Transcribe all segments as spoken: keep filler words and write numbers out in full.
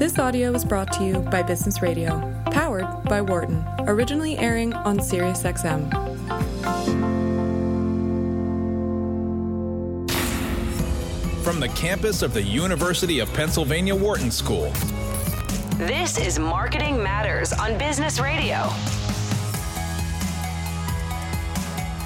This audio is brought to you by Business Radio, powered by Wharton, originally airing on SiriusXM. From the campus of the University of Pennsylvania Wharton School, this is Marketing Matters on Business Radio.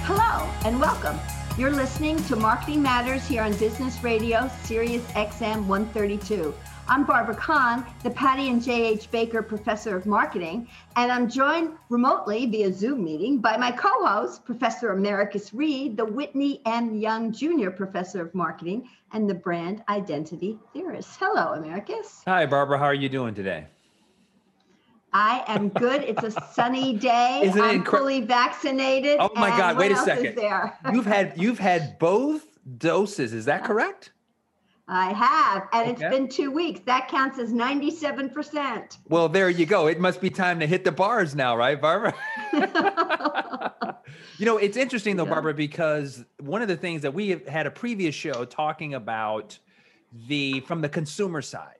Hello and welcome. You're listening to Marketing Matters here on Business Radio, Sirius X M one thirty-two. I'm Barbara Kahn, the Patty and J H. Baker Professor of Marketing, and I'm joined remotely via Zoom meeting by my co-host, Professor Americus Reed, the Whitney M. Young Junior Professor of Marketing and the Brand Identity Theorist. Hello, Americus. Hi, Barbara. How are you doing today? I am good. It's a sunny day. Isn't it I'm incre- fully vaccinated. Oh my God! Wait a second. you've had you've had both doses. Is that correct? I have, and okay. It's been two weeks. That counts as ninety-seven percent. Well, there you go. It must be time to hit the bars now, right, Barbara? You know, it's interesting though, Barbara, because one of the things that we have had a previous show talking about the from the consumer side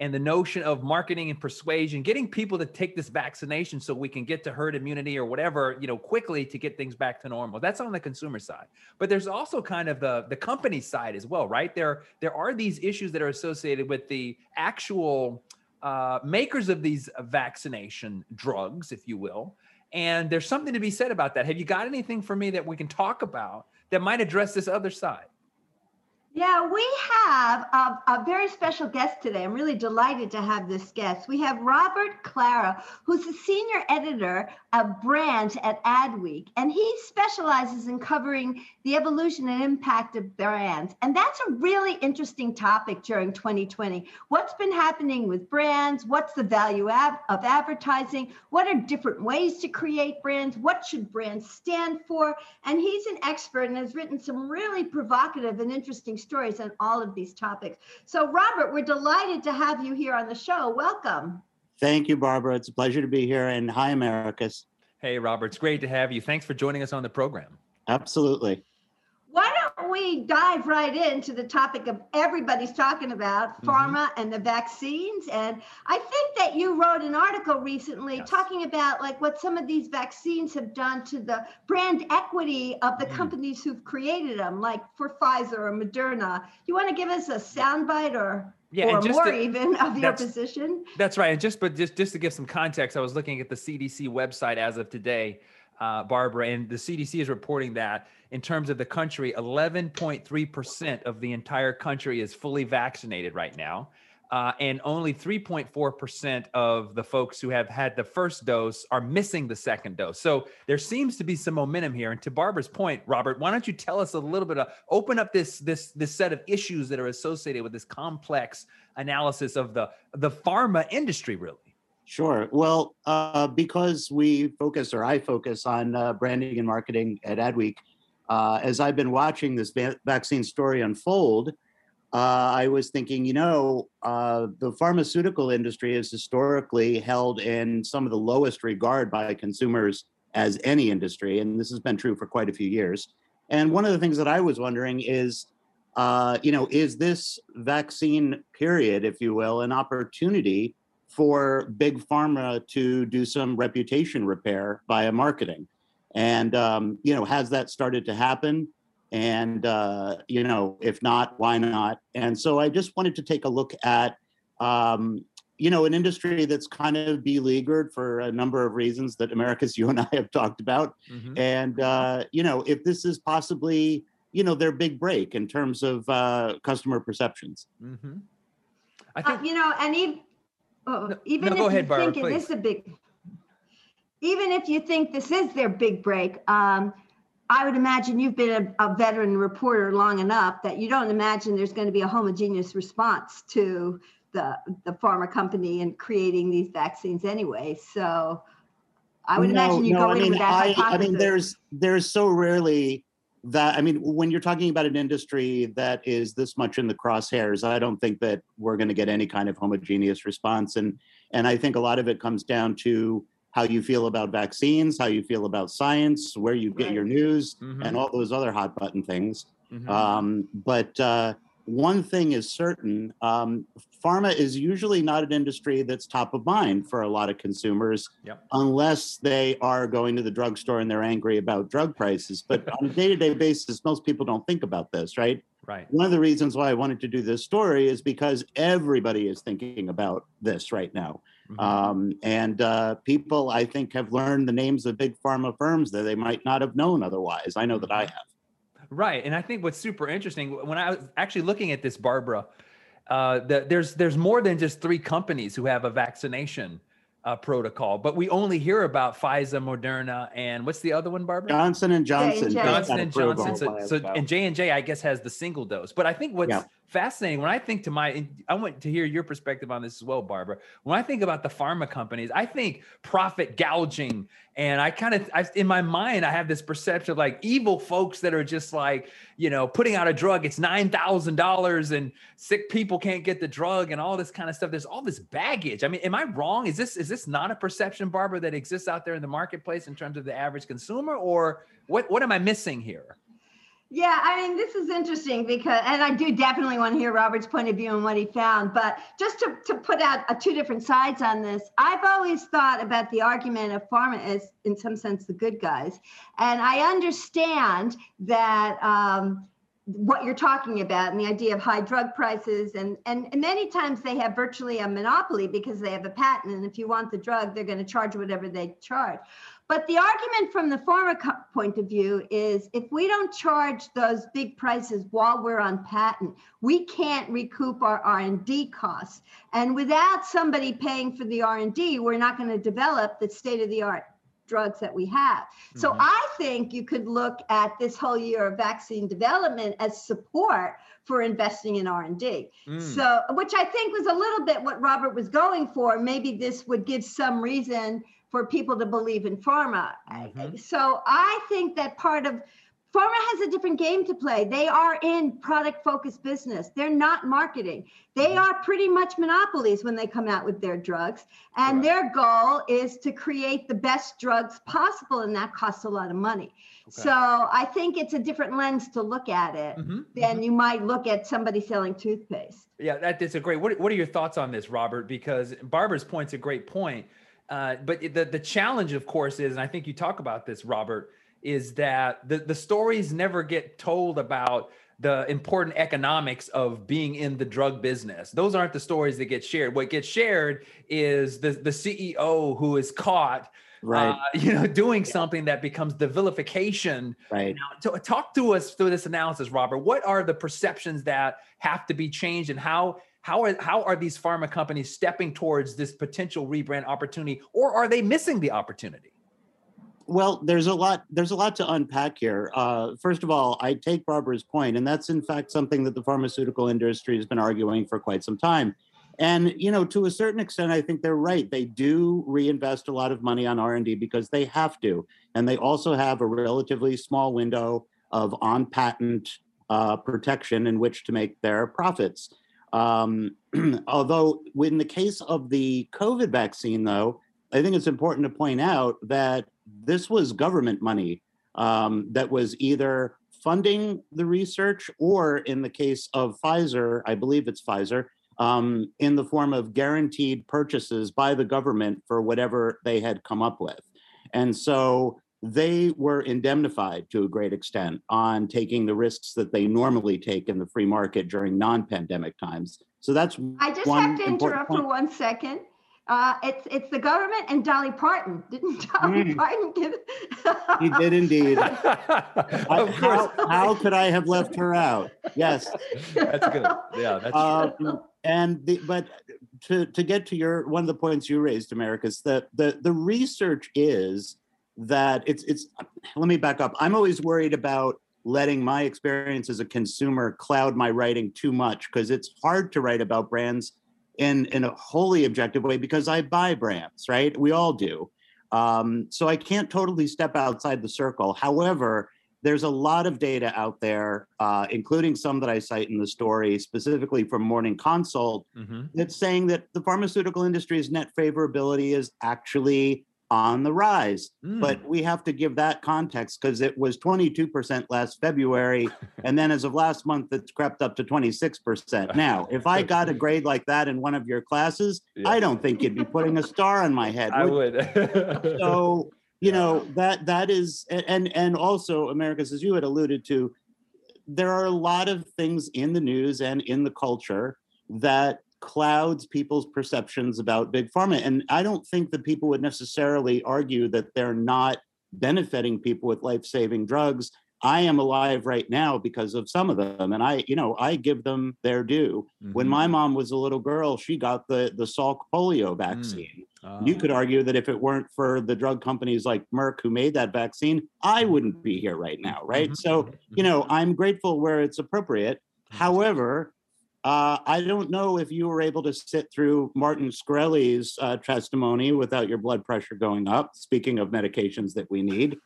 and the notion of marketing and persuasion, getting people to take this vaccination so we can get to herd immunity or whatever, you know, quickly to get things back to normal. That's on the consumer side. But there's also kind of the, the company side as well, right? There, there are these issues that are associated with the actual uh, makers of these vaccination drugs, if you will. And there's something to be said about that. Have you got anything for me that we can talk about that might address this other side? Yeah, we have a, a very special guest today. I'm really delighted to have this guest. We have Robert Klara, who's the senior editor of Brands at Adweek, and he specializes in covering the evolution and impact of brands. And that's a really interesting topic during twenty twenty. What's been happening with brands? What's the value ab- of advertising? What are different ways to create brands? What should brands stand for? And he's an expert and has written some really provocative and interesting stories on all of these topics. So, Robert, we're delighted to have you here on the show. Welcome. Thank you, Barbara. It's a pleasure to be here. And hi, Americus. Hey, Robert. It's great to have you. Thanks for joining us on the program. Absolutely. Why don't we dive right into the topic of everybody's talking about, mm-hmm. pharma and the vaccines. And I think that you wrote an article recently yes. talking about like what some of these vaccines have done to the brand equity of the mm-hmm. companies who've created them, like for Pfizer or Moderna. You want to give us a soundbite or... Yeah, or and just more to, even of your position. That's right. And just but just, just to give some context, I was looking at the C D C website as of today, uh, Barbara, and the C D C is reporting that in terms of the country, eleven point three percent of the entire country is fully vaccinated right now. Uh, and only three point four percent of the folks who have had the first dose are missing the second dose. So there seems to be some momentum here. And to Barbara's point, Robert, why don't you tell us a little bit of, open up this this this set of issues that are associated with this complex analysis of the, the pharma industry, really? Sure. Well, uh, because we focus, or I focus on uh, branding and marketing at Adweek, uh, as I've been watching this va- vaccine story unfold, Uh, I was thinking, you know, uh, the pharmaceutical industry is historically held in some of the lowest regard by consumers as any industry, and this has been true for quite a few years. And one of the things that I was wondering is, uh, you know, is this vaccine period, if you will, an opportunity for big pharma to do some reputation repair via marketing? And, um, you know, has that started to happen? And, uh, you know, if not, why not? And so I just wanted to take a look at, um, you know, an industry that's kind of beleaguered for a number of reasons that Americus, you and I have talked about. Mm-hmm. And, uh, you know, if this is possibly, you know, their big break in terms of uh, customer perceptions. Mm-hmm. I think, uh, you know, and even, oh, no, even no, if go ahead, you Barbara, think please. It is a big, even if you think this is their big break, um, I would imagine you've been a, a veteran reporter long enough that you don't imagine there's going to be a homogeneous response to the the pharma company and creating these vaccines anyway. So I would no, imagine you no, go I in mean, with that I, hypothesis. I mean, there's there's so rarely that, I mean, when you're talking about an industry that is this much in the crosshairs, I don't think that we're going to get any kind of homogeneous response. And and I think a lot of it comes down to how you feel about vaccines, how you feel about science, where you get right. your news, mm-hmm. and all those other hot button things. Mm-hmm. Um, but, uh, one thing is certain, um, pharma is usually not an industry that's top of mind for a lot of consumers, yep. unless they are going to the drugstore and they're angry about drug prices. But on a day-to-day basis, most people don't think about this, right? Right. One of the reasons why I wanted to do this story is because everybody is thinking about this right now. Mm-hmm. Um, and uh, people, I think, have learned the names of big pharma firms that they might not have known otherwise. I know that I have. Right. And I think what's super interesting, when I was actually looking at this, Barbara, uh, the, there's there's more than just three companies who have a vaccination uh, protocol, but we only hear about Pfizer, Moderna, and what's the other one, Barbara? Johnson and Johnson. J and J. Johnson and Johnson. So, so and J and J, I guess, has the single dose. But I think what's yeah. fascinating, when I think to my, I want to hear your perspective on this as well, Barbara. When I think about the pharma companies, I think profit gouging. And I kind of, I, in my mind, I have this perception of like evil folks that are just like, you know, putting out a drug, it's nine thousand dollars and sick people can't get the drug and all this kind of stuff. There's all this baggage. I mean, am I wrong? Is this, is this not a perception, Barbara, that exists out there in the marketplace in terms of the average consumer, or what, what am I missing here? Yeah, I mean, this is interesting because, and I do definitely want to hear Robert's point of view and what he found, but just to, to put out uh, two different sides on this, I've always thought about the argument of pharma as, in some sense, the good guys. And I understand that um, what you're talking about and the idea of high drug prices, and, and, and many times they have virtually a monopoly because they have a patent, and if you want the drug, they're going to charge whatever they charge. But the argument from the pharma co- point of view is if we don't charge those big prices while we're on patent, we can't recoup our R and D costs. And without somebody paying for the R and D, we're not going to develop the state-of-the-art drugs that we have. Mm-hmm. So I think you could look at this whole year of vaccine development as support for investing in R and D. Mm. So, which I think was a little bit what Robert was going for. Maybe this would give some reason for people to believe in pharma. Mm-hmm. So I think that part of, pharma has a different game to play. They are in product focused business. They're not marketing. They are pretty much monopolies when they come out with their drugs. And right. their goal is to create the best drugs possible, and that costs a lot of money. Okay. So I think it's a different lens to look at it mm-hmm. than mm-hmm. you might look at somebody selling toothpaste. Yeah, that is a great, what, what are your thoughts on this, Robert? Because Barbara's point's a great point. Uh, but the, the challenge, of course, is, and I think you talk about this, Robert, is that the, the stories never get told about the important economics of being in the drug business. Those aren't the stories that get shared. What gets shared is the, the C E O who is caught right. uh, you know, doing yeah. something that becomes the vilification. Right. Now, to, talk to us through this analysis, Robert. What are the perceptions that have to be changed, and how How are, how are these pharma companies stepping towards this potential rebrand opportunity, or are they missing the opportunity? Well, there's a lot, there's a lot to unpack here. Uh, first of all, I take Barbara's point, and that's in fact something that the pharmaceutical industry has been arguing for quite some time. And, you know, to a certain extent, I think they're right. They do reinvest a lot of money on R and D because they have to. And they also have a relatively small window of on-patent uh, protection in which to make their profits. Um, although in the case of the COVID vaccine, though, I think it's important to point out that this was government money um, that was either funding the research or, in the case of Pfizer, I believe it's Pfizer, um, in the form of guaranteed purchases by the government for whatever they had come up with. And so they were indemnified to a great extent on taking the risks that they normally take in the free market during non-pandemic times. So that's I just one have to interrupt point. for one second. Uh, it's it's the government and Dolly Parton. Didn't Dolly mm. Parton give it? He did indeed. I, how, how could I have left her out? Yes. That's good. Yeah, that's um, true. And the, but to, to get to your one of the points you raised, Americus, that the, the research is that it's, it's, let me back up. I'm always worried about letting my experience as a consumer cloud my writing too much, because it's hard to write about brands in, in a wholly objective way, because I buy brands, right? We all do. Um, so I can't totally step outside the circle. However, there's a lot of data out there, uh, including some that I cite in the story, specifically from Morning Consult, mm-hmm. that's saying that the pharmaceutical industry's net favorability is actually on the rise. Mm. But we have to give that context because it was twenty-two percent last February. And then as of last month, it's crept up to twenty-six percent. Now, if I got a grade like that in one of your classes, yeah. I don't think you'd be putting a star on my head. I would. would. So, you know, that that is, and and also, Americus, as you had alluded to, there are a lot of things in the news and in the culture that clouds people's perceptions about big pharma. And I don't think that people would necessarily argue that they're not benefiting people with life-saving drugs. I am alive right now because of some of them. And I, you know, I give them their due. Mm-hmm. When my mom was a little girl, she got the, the Salk polio vaccine. Mm. Uh, you could argue that if it weren't for the drug companies like Merck who made that vaccine, I wouldn't be here right now, right? Mm-hmm. So, you know, I'm grateful where it's appropriate. However, Uh, I don't know if you were able to sit through Martin Shkreli's uh, testimony without your blood pressure going up, speaking of medications that we need,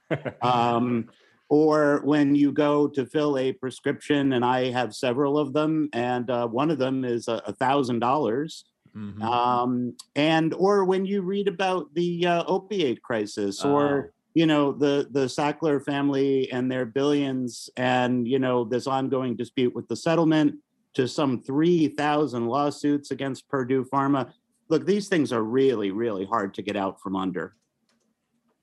um, or when you go to fill a prescription, and I have several of them, and uh, one of them is one thousand dollars, mm-hmm. um, and or when you read about the uh, opiate crisis, or... Uh. you know, the, the Sackler family and their billions, and, you know, this ongoing dispute with the settlement, to some three thousand lawsuits against Purdue Pharma. Look, these things are really, really hard to get out from under.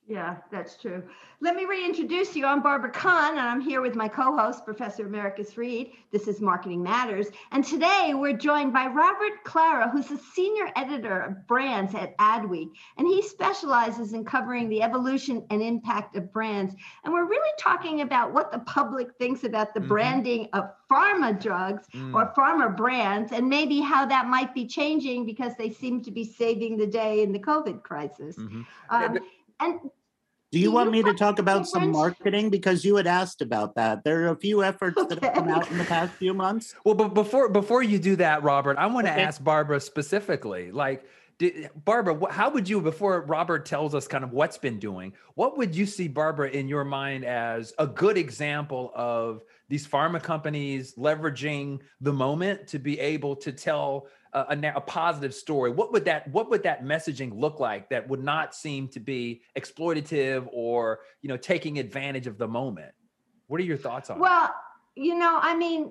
Yeah, that's true. Let me reintroduce you. I'm Barbara Kahn, and I'm here with my co-host, Professor Americus Reed. This is Marketing Matters. And today we're joined by Robert Klara, who's the senior editor of brands at Adweek. And he specializes in covering the evolution and impact of brands. And we're really talking about what the public thinks about the mm-hmm. branding of pharma drugs mm. or pharma brands, and maybe how that might be changing because they seem to be saving the day in the COVID crisis. Mm-hmm. Um, and Do you, Do you want me to talk about difference? some marketing? Because you had asked about that. There are a few efforts okay. that have come out in the past few months. Well, but before before you do that, Robert, I want okay. to ask Barbara specifically, like, did, Barbara, how would you, before Robert tells us kind of what's been doing, what would you see, Barbara, in your mind as a good example of these pharma companies leveraging the moment to be able to tell A, a, a positive story? What would that what would that messaging look like that would not seem to be exploitative or, you know, taking advantage of the moment? What are your thoughts on well, that? Well, you know, I mean,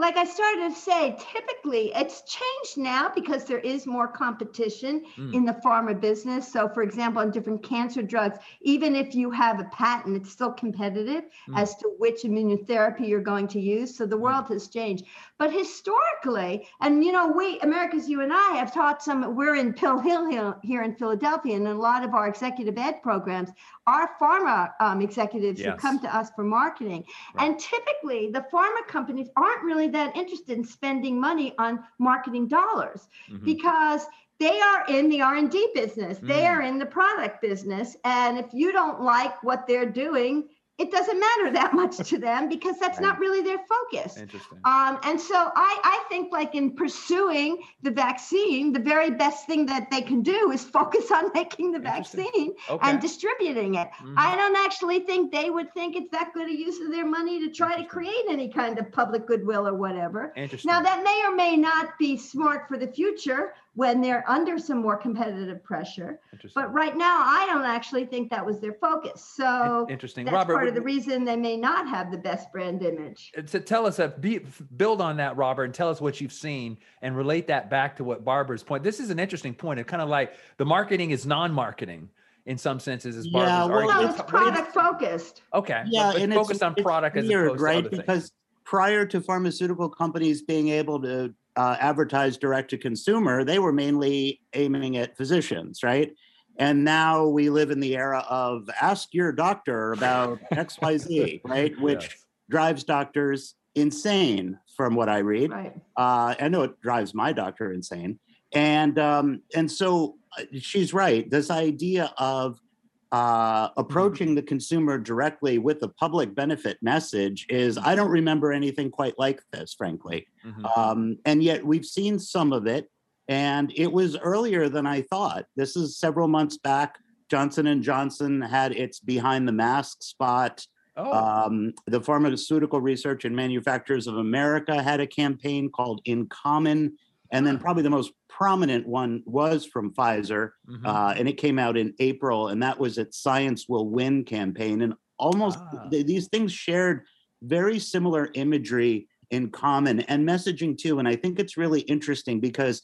like I started to say, typically it's changed now because there is more competition mm. in the pharma business. So, for example, on different cancer drugs, even if you have a patent, it's still competitive mm. as to which immunotherapy you're going to use. So the world mm. has changed. But historically, and, you know, we, Americas, you and I have taught some, we're in Pill Hill here in Philadelphia, and in a lot of our executive ed programs, our pharma um, executives yes. who come to us for marketing. Right. And typically the pharma companies aren't really that interested in spending money on marketing dollars mm-hmm. because they are in the R and D business. Mm. They are in the product business. And if you don't like what they're doing, it doesn't matter that much to them because that's right. not really their focus. Interesting. Um, and so I, I think like in pursuing the vaccine, the very best thing that they can do is focus on making the vaccine okay. and distributing it. Mm-hmm. I don't actually think they would think it's that good a use of their money to try to create any kind of public goodwill or whatever. Interesting. Now that may or may not be smart for the future when they're under some more competitive pressure. But right now, I don't actually think that was their focus. So interesting. that's Robert, part of the reason they may not have the best brand image. So tell us, a, build on that, Robert, and tell us what you've seen and relate that back to what Barbara's point. This is an interesting point. It's kind of like the marketing is non-marketing in some senses, as Barbara's yeah, well, argument. No, it's product focused. Okay, yeah, but, but and focused it's, on product it's weird, as opposed right? to other because things. Prior to pharmaceutical companies being able to Uh, advertised direct to consumer, they were mainly aiming at physicians, right? And now we live in the era of ask your doctor about X Y Z, right? Which yes. drives doctors insane, from what I read. Right. Uh, I know it drives my doctor insane. And um, and so she's right. This idea of uh, approaching the consumer directly with a public benefit message is, I don't remember anything quite like this, frankly. Mm-hmm. Um, and yet we've seen some of it, and it was earlier than I thought. This is several months back. Johnson and Johnson had its behind the mask spot. Oh. Um, the Pharmaceutical Research and Manufacturers of America had a campaign called In Common. And then probably the most prominent one was from Pfizer, mm-hmm. uh, and it came out in April, and that was its Science Will Win campaign. And almost ah. th- these things shared very similar imagery in common and messaging too. And I think it's really interesting because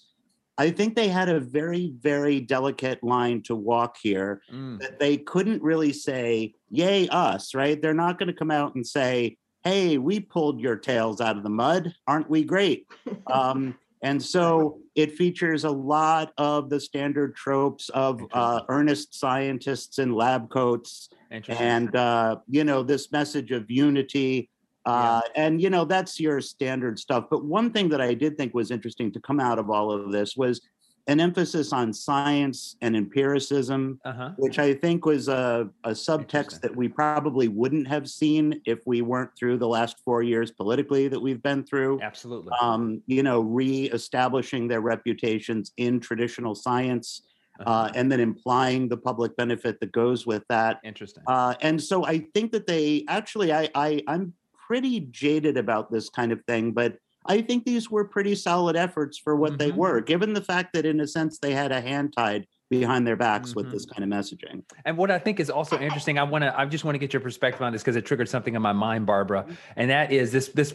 I think they had a very, very delicate line to walk here mm. that they couldn't really say, yay, us, right? They're not going to come out and say, hey, we pulled your tails out of the mud. Aren't we great? Um, and so it features a lot of the standard tropes of uh, earnest scientists in lab coats and, uh, you know, this message of unity. Uh, yeah. And, you know, that's your standard stuff. But one thing that I did think was interesting to come out of all of this was an emphasis on science and empiricism, uh-huh. which I think was a, a subtext that we probably wouldn't have seen if we weren't through the last four years politically that we've been through. Absolutely. Um, you know, reestablishing their reputations in traditional science. Uh, and then implying the public benefit that goes with that. Interesting. Uh, and so I think that they actually, I, I, I'm pretty jaded about this kind of thing, but I think these were pretty solid efforts for what mm-hmm. they were, given the fact that in a sense they had a hand tied behind their backs mm-hmm. with this kind of messaging. And what I think is also interesting, I want to, I just want to get your perspective on this because it triggered something in my mind, Barbara. And that is this, this,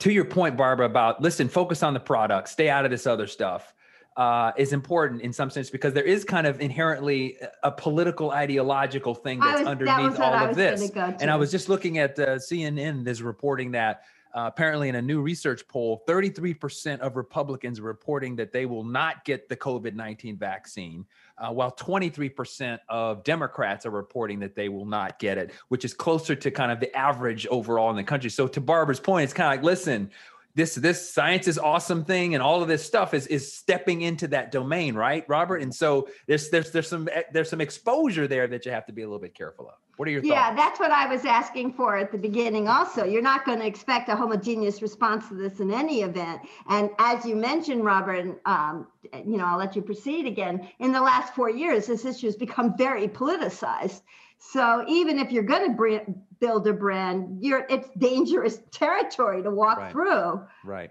to your point, Barbara, about listen, focus on the product, stay out of this other stuff. Uh, is important in some sense because there is kind of inherently a political ideological thing that's was, underneath that all I of this. And I was just looking at uh, C N N is reporting that uh, apparently in a new research poll, thirty-three percent of Republicans are reporting that they will not get the COVID nineteen vaccine, uh, while twenty-three percent of Democrats are reporting that they will not get it, which is closer to kind of the average overall in the country. So to Barbara's point, it's kind of like, listen, This this science is awesome thing, and all of this stuff is is stepping into that domain, right, Robert? And so there's there's there's some there's some exposure there that you have to be a little bit careful of. What are your yeah, thoughts? Yeah, that's what I was asking for at the beginning. Also, you're not going to expect a homogeneous response to this in any event. And as you mentioned, Robert, um, you know, I'll let you proceed again. In the last four years, this issue has become very politicized. So even if you're going to br- build a brand, you're it's dangerous territory to walk right. through. Right.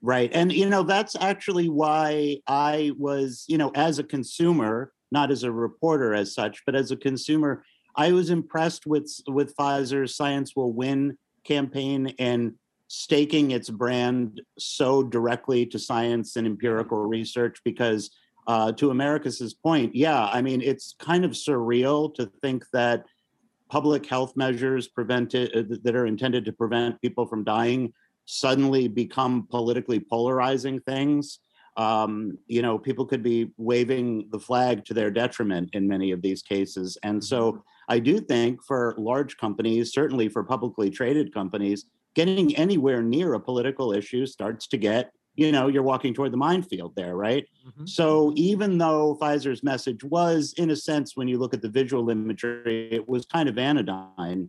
Right. And, you know, that's actually why I was, you know, as a consumer, not as a reporter as such, but as a consumer, I was impressed with, with Pfizer's Science Will Win campaign and staking its brand so directly to science and empirical research because Uh, to Americus's point, yeah, I mean, it's kind of surreal to think that public health measures prevented that are intended to prevent people from dying suddenly become politically polarizing things. Um, you know, people could be waving the flag to their detriment in many of these cases. And so I do think for large companies, certainly for publicly traded companies, getting anywhere near a political issue starts to get you know, you're walking toward the minefield there, right? Mm-hmm. So even though Pfizer's message was, in a sense, when you look at the visual imagery, it was kind of anodyne.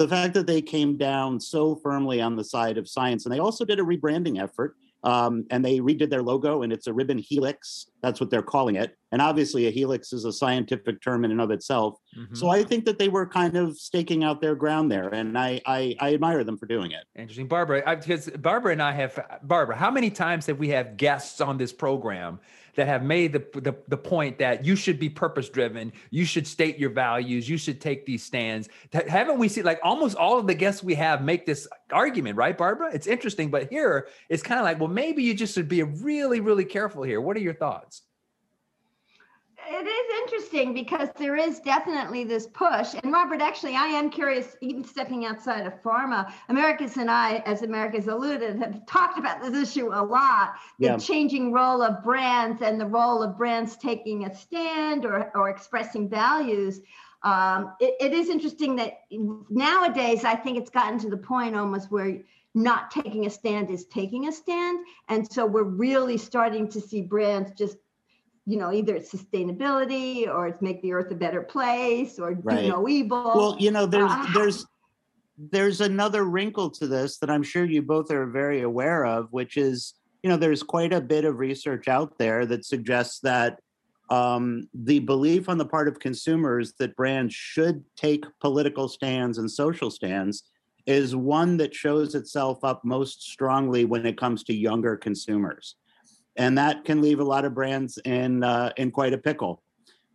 The fact that they came down so firmly on the side of science, and they also did a rebranding effort, um, and they redid their logo, and it's a ribbon helix. That's what they're calling it. And obviously a helix is a scientific term in and of itself. Mm-hmm. So I think that they were kind of staking out their ground there. And I I, I admire them for doing it. Interesting. Barbara, I, because Barbara and I have, Barbara, how many times have we have guests on this program that have made the, the, the point that you should be purpose-driven, you should state your values, you should take these stands? That, haven't we seen, like almost all of the guests we have make this argument, right, Barbara? It's interesting, but here it's kind of like, well, maybe you just should be really, really careful here. What are your thoughts? It is interesting because there is definitely this push. And Robert, actually, I am curious, even stepping outside of pharma, Americus and I, as Americus alluded, have talked about this issue a lot, the yeah. changing role of brands and the role of brands taking a stand or, or expressing values. Um, it, it is interesting that nowadays, I think it's gotten to the point almost where not taking a stand is taking a stand. And so we're really starting to see brands just you know, either it's sustainability or it's make the earth a better place or right. do no evil. Well, you know, there's uh, there's there's another wrinkle to this that I'm sure you both are very aware of, which is, you know, there's quite a bit of research out there that suggests that um, the belief on the part of consumers that brands should take political stands and social stands is one that shows itself up most strongly when it comes to younger consumers. And that can leave a lot of brands in uh, in quite a pickle,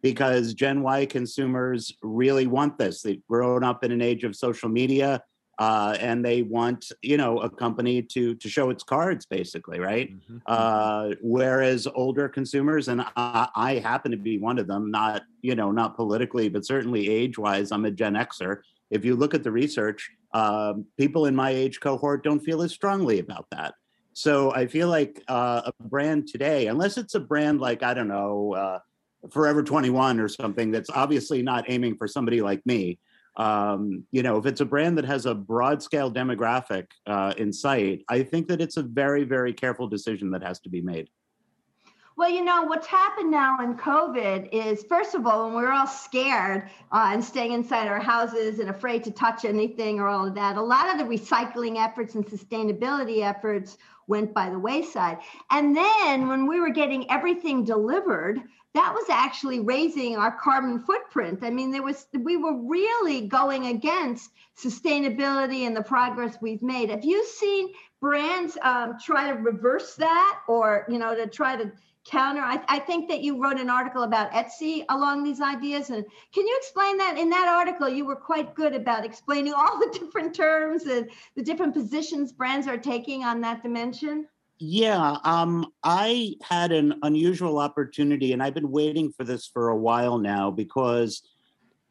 because Gen Y consumers really want this. They've grown up in an age of social media, uh, and they want, you know, a company to to show its cards, basically, right? Mm-hmm. Uh, whereas older consumers, and I, I happen to be one of them, not, you know, not politically, but certainly age-wise, I'm a Gen Xer. If you look at the research, um, people in my age cohort don't feel as strongly about that. So I feel like uh, a brand today, unless it's a brand like, I don't know, uh, Forever twenty-one or something that's obviously not aiming for somebody like me, um, you know, if it's a brand that has a broad scale demographic uh, in sight, I think that it's a very, very careful decision that has to be made. Well, you know, what's happened now in COVID is, first of all, when we're all scared uh, and staying inside our houses and afraid to touch anything or all of that, a lot of the recycling efforts and sustainability efforts went by the wayside. And then when we were getting everything delivered, that was actually raising our carbon footprint. I mean, there was, we were really going against sustainability and the progress we've made. Have you seen brands um, try to reverse that, or, you know, to try to counter? I, I think that you wrote an article about Etsy along these ideas. And can you explain that? In that article, you were quite good about explaining all the different terms and the different positions brands are taking on that dimension. Yeah, um, I had an unusual opportunity, and I've been waiting for this for a while now, because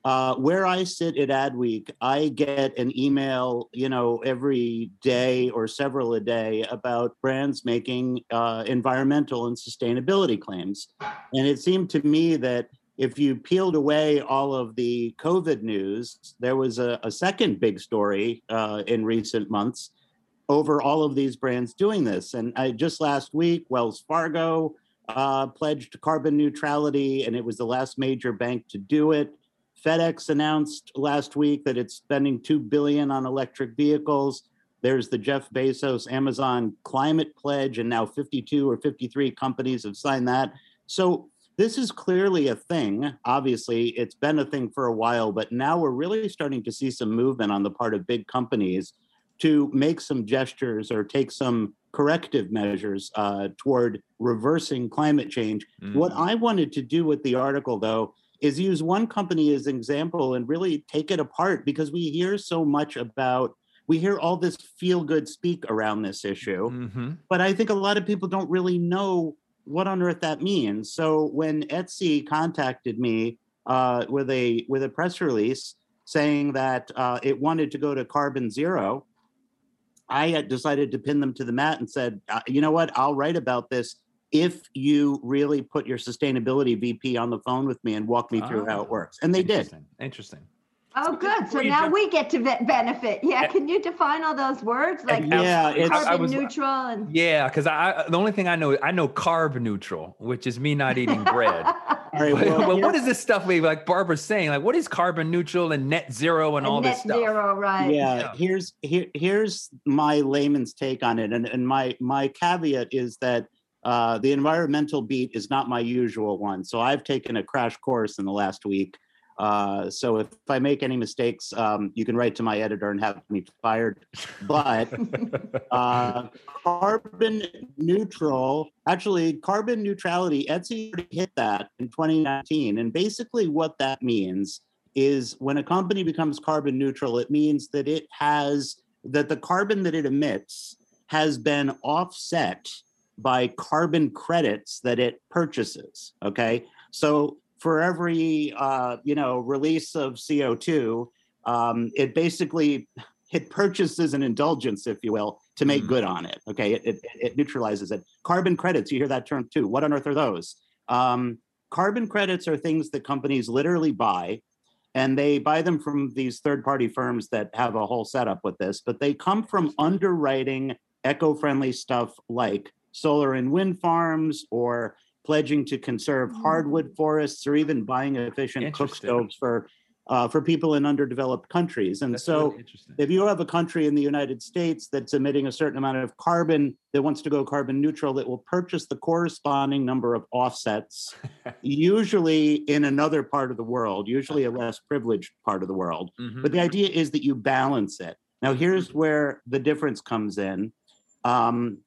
uh, where I sit at Adweek, I get an email, you know, every day or several a day about brands making uh, environmental and sustainability claims. And it seemed to me that if you peeled away all of the COVID news, there was a, a second big story uh, in recent months over all of these brands doing this. And I, just last week, Wells Fargo uh, pledged carbon neutrality, and it was the last major bank to do it. FedEx announced last week that it's spending two billion dollars on electric vehicles. There's the Jeff Bezos Amazon climate pledge, and now fifty-two or fifty-three companies have signed that. So this is clearly a thing. Obviously, it's been a thing for a while, but now we're really starting to see some movement on the part of big companies to make some gestures or take some corrective measures uh, toward reversing climate change. Mm. What I wanted to do with the article, though, is use one company as an example and really take it apart, because we hear so much about, we hear all this feel-good speak around this issue, mm-hmm. but I think a lot of people don't really know what on earth that means. So when Etsy contacted me uh, with a with a press release saying that uh, it wanted to go to carbon zero, I had decided to pin them to the mat and said, you know what, I'll write about this if you really put your sustainability V P on the phone with me and walk me through oh, how it works. And they interesting, did. Interesting. Oh, good. So now we get to benefit. Yeah. Can you define all those words? Like yeah, carbon I, I was, neutral. And yeah. Cause I, the only thing I know, I know carb neutral, which is me not eating bread. All right, well, well, what is this stuff, like Barbara's saying, like what is carbon neutral and net zero and, and all this stuff? Net zero, right. Yeah, yeah. Here's here, here's my layman's take on it. And, and my, my caveat is that uh, the environmental beat is not my usual one. So I've taken a crash course in the last week. Uh, so if I make any mistakes, um, you can write to my editor and have me fired. But uh, carbon neutral, actually carbon neutrality, Etsy hit that in twenty nineteen. And basically what that means is when a company becomes carbon neutral, it means that it has, that the carbon that it emits has been offset by carbon credits that it purchases, okay? So for every, uh, you know, release of C O two, um, it basically, it purchases an indulgence, if you will, to make mm. good on it, okay? It, it, it neutralizes it. Carbon credits, you hear that term too. What on earth are those? Um, carbon credits are things that companies literally buy, and they buy them from these third-party firms that have a whole setup with this, but they come from underwriting eco-friendly stuff like solar and wind farms, or pledging to conserve hardwood forests, or even buying efficient cook stoves for uh, for people in underdeveloped countries. And that's so really if you have a country in the United States that's emitting a certain amount of carbon that wants to go carbon neutral, it will purchase the corresponding number of offsets, usually in another part of the world, usually a less privileged part of the world. Mm-hmm. But the idea is that you balance it. Now, here's where the difference comes in. Um,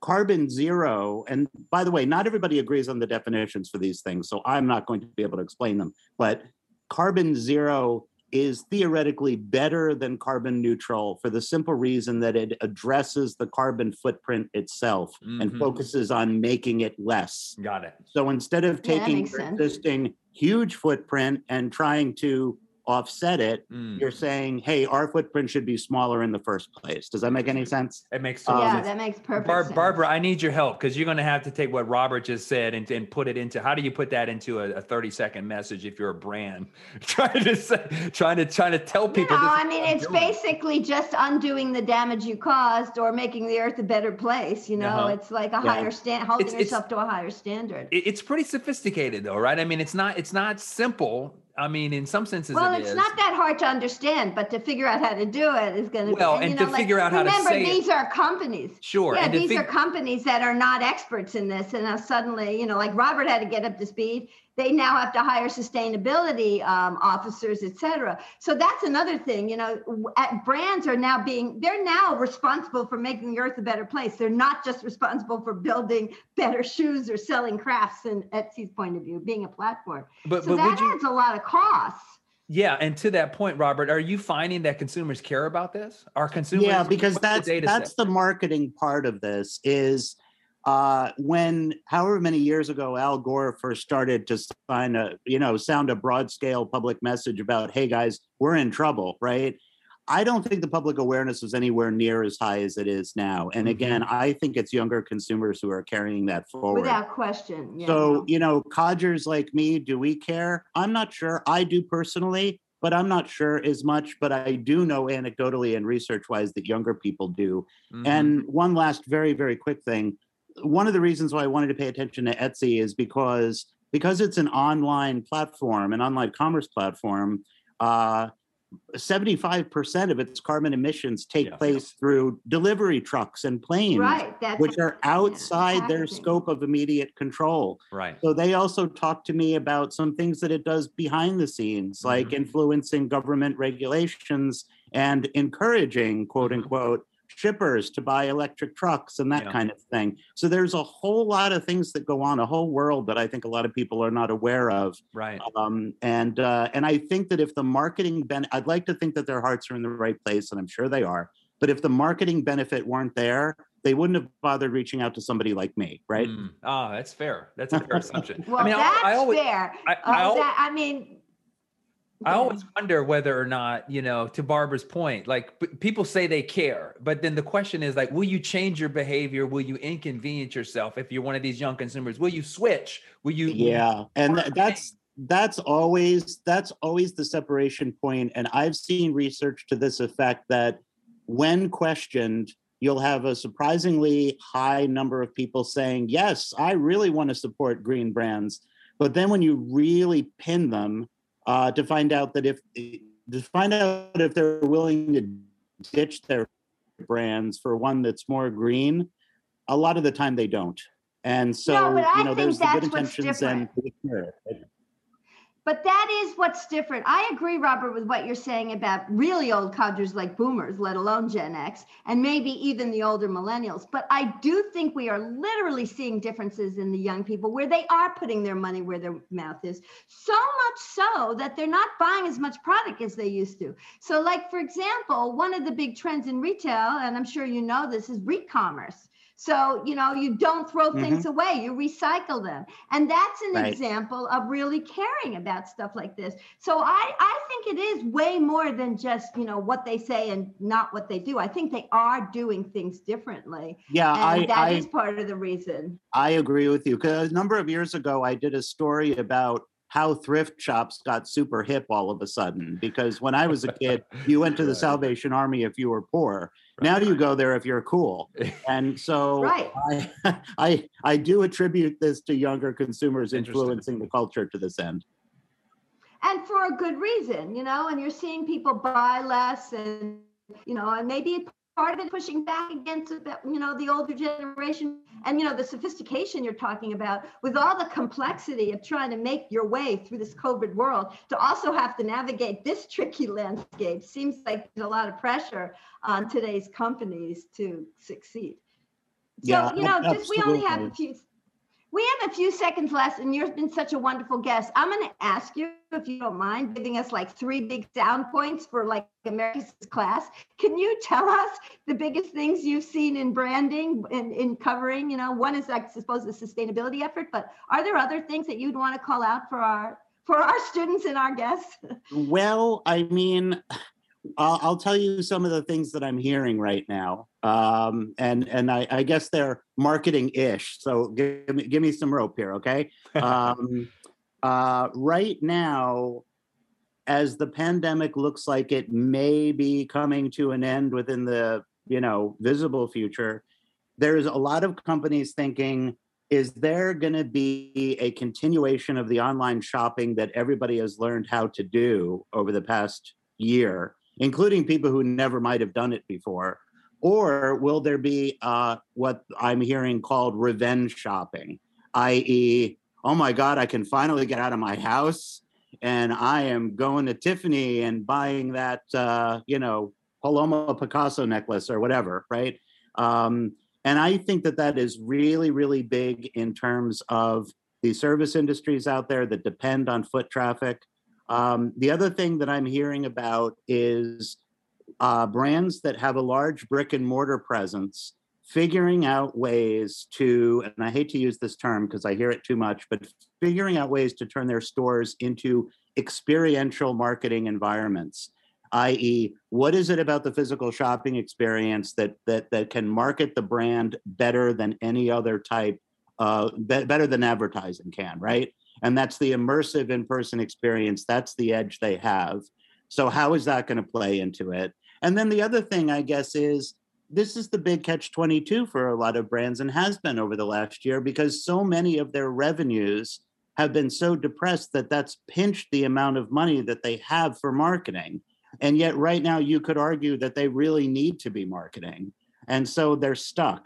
carbon zero, and by the way, not everybody agrees on the definitions for these things, so I'm not going to be able to explain them, but carbon zero is theoretically better than carbon neutral for the simple reason that it addresses the carbon footprint itself mm-hmm. and focuses on making it less. Got it. So instead of taking yeah, your existing huge footprint and trying to offset it, mm. you're saying, hey, our footprint should be smaller in the first place. Does that make any sense? It makes sense. Yeah, um, that makes perfect Bar- sense. Barbara, I need your help because you're going to have to take what Robert just said and, and put it into, how do you put that into a thirty second message if you're a brand trying to say, trying to trying to tell people? No, I mean, it's doing. basically just undoing the damage you caused or making the earth a better place. You know, uh-huh. it's like a yeah. higher standard, holding it's, yourself it's, to a higher standard. It's pretty sophisticated though, right? I mean, it's not it's not simple. I mean, in some senses, well, it it's is. not that hard to understand, but to figure out how to do it is going to well, be. Well, and, and you know, to like, figure out how remember, to say Remember, these it. are companies. Sure. Yeah, and these fig- are companies that are not experts in this. And now suddenly, you know, like Robert had to get up to speed. They now have to hire sustainability um, officers, et cetera. So that's another thing, you know, at brands are now being, they're now responsible for making the earth a better place. They're not just responsible for building better shoes or selling crafts in Etsy's point of view, being a platform. But, so but that you- adds a lot of costs. Yeah, and to that point, Robert, are you finding that consumers care about this? Are consumers? Yeah, because that's the that's the marketing part of this. Is uh, when however many years ago Al Gore first started to sign a you know sound a broad scale public message about, hey guys, we're in trouble, right? I don't think the public awareness was anywhere near as high as it is now. And again, I think it's younger consumers who are carrying that forward. Without question. Yeah. So, you know, codgers like me, do we care? I'm not sure. I do personally, but I'm not sure as much. But I do know anecdotally and research-wise that younger people do. Mm-hmm. And one last very, very quick thing. One of the reasons why I wanted to pay attention to Etsy is because, because it's an online platform, an online commerce platform, uh, seventy-five percent of its carbon emissions take yeah. place through delivery trucks and planes, right, which are outside yeah, their scope of immediate control. Right. So they also talked to me about some things that it does behind the scenes, like mm-hmm. influencing government regulations and encouraging, quote unquote, shippers to buy electric trucks and that yeah. kind of thing. So there's a whole lot of things that go on, a whole world that I think a lot of people are not aware of. Right. Um, and uh, and I think that if the marketing benefit, I'd like to think that their hearts are in the right place, and I'm sure they are. But if the marketing benefit weren't there, they wouldn't have bothered reaching out to somebody like me, right? Mm. Oh, that's fair. That's a fair assumption. Well, I mean, that's I, I always, fair. I, I, always, that, I mean. I always wonder whether or not, you know, to Barbara's point, like p- people say they care, but then the question is like, will you change your behavior? Will you inconvenience yourself? If you're one of these young consumers, will you switch? Will you? Yeah. And th- that's, that's always, that's always the separation point. And I've seen research to this effect that when questioned, you'll have a surprisingly high number of people saying, yes, I really want to support green brands. But then when you really pin them, Uh, to find out that if to find out if they're willing to ditch their brands for one that's more green, a lot of the time they don't. And so, no, you know, there's the good intentions and. But that is what's different. I agree, Robert, with what you're saying about really old codgers like boomers, let alone Gen X, and maybe even the older millennials. But I do think we are literally seeing differences in the young people where they are putting their money where their mouth is. So much so that they're not buying as much product as they used to. So like, for example, one of the big trends in retail, and I'm sure you know this, is re-commerce. So, you know, you don't throw mm-hmm. things away, you recycle them. And that's an right. example of really caring about stuff like this. So I, I think it is way more than just, you know, what they say and not what they do. I think they are doing things differently. Yeah, and I, that I, is part of the reason. I agree with you. Because a number of years ago, I did a story about how thrift shops got super hip all of a sudden. Because when I was a kid, you went to the right. Salvation Army if you were poor. Now you go there if you're cool. And so right. I, I I do attribute this to younger consumers influencing the culture to this end. And for a good reason, you know, and you're seeing people buy less and, you know, and maybe part of it pushing back against, you know, the older generation and, you know, the sophistication you're talking about with all the complexity of trying to make your way through this COVID world, to also have to navigate this tricky landscape seems like there's a lot of pressure on today's companies to succeed. So, yeah, you know, just, we only have a few, we have a few seconds left, and you've been such a wonderful guest. I'm going to ask you, if you don't mind, giving us like three big sound points for like America's class. Can you tell us the biggest things you've seen in branding and in covering? You know, one is, I suppose, the sustainability effort, but are there other things that you'd want to call out for our, for our students and our guests? Well, I mean, I'll, I'll tell you some of the things that I'm hearing right now. Um, and and I, I guess they're marketing-ish. So give me, give me some rope here, okay? Um, uh, right now, as the pandemic looks like it may be coming to an end within the, you know, visible future, there's a lot of companies thinking, is there going to be a continuation of the online shopping that everybody has learned how to do over the past year, including people who never might have done it before? Or will there be uh, what I'm hearing called revenge shopping, that is, oh my God, I can finally get out of my house and I am going to Tiffany and buying that, uh, you know, Paloma Picasso necklace or whatever, right? Um, and I think that that is really, really big in terms of the service industries out there that depend on foot traffic. Um, the other thing that I'm hearing about is Uh, brands that have a large brick and mortar presence, figuring out ways to, and I hate to use this term because I hear it too much, but figuring out ways to turn their stores into experiential marketing environments, that is, what is it about the physical shopping experience that that that can market the brand better than any other type, uh, be- better than advertising can, right? And that's the immersive in-person experience. That's the edge they have. So how is that going to play into it? And then the other thing, I guess, is this is the big catch twenty-two for a lot of brands and has been over the last year, because so many of their revenues have been so depressed that that's pinched the amount of money that they have for marketing. And yet right now you could argue that they really need to be marketing. And so they're stuck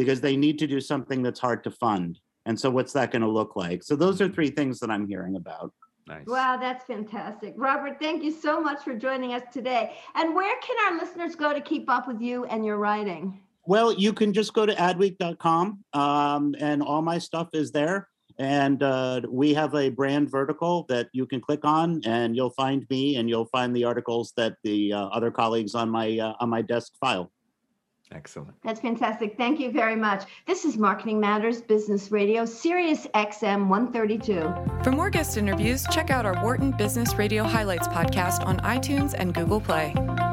because they need to do something that's hard to fund. And so what's that going to look like? So those are three things that I'm hearing about. Nice. Wow, that's fantastic. Robert, thank you so much for joining us today. And where can our listeners go to keep up with you and your writing? Well, you can just go to adweek dot com, um, and all my stuff is there. And uh, we have a brand vertical that you can click on, and you'll find me, and you'll find the articles that the uh, other colleagues on my uh, on my desk file. Excellent. That's fantastic. Thank you very much. This is Marketing Matters Business Radio, Sirius X M one thirty-two. For more guest interviews, check out our Wharton Business Radio Highlights podcast on iTunes and Google Play.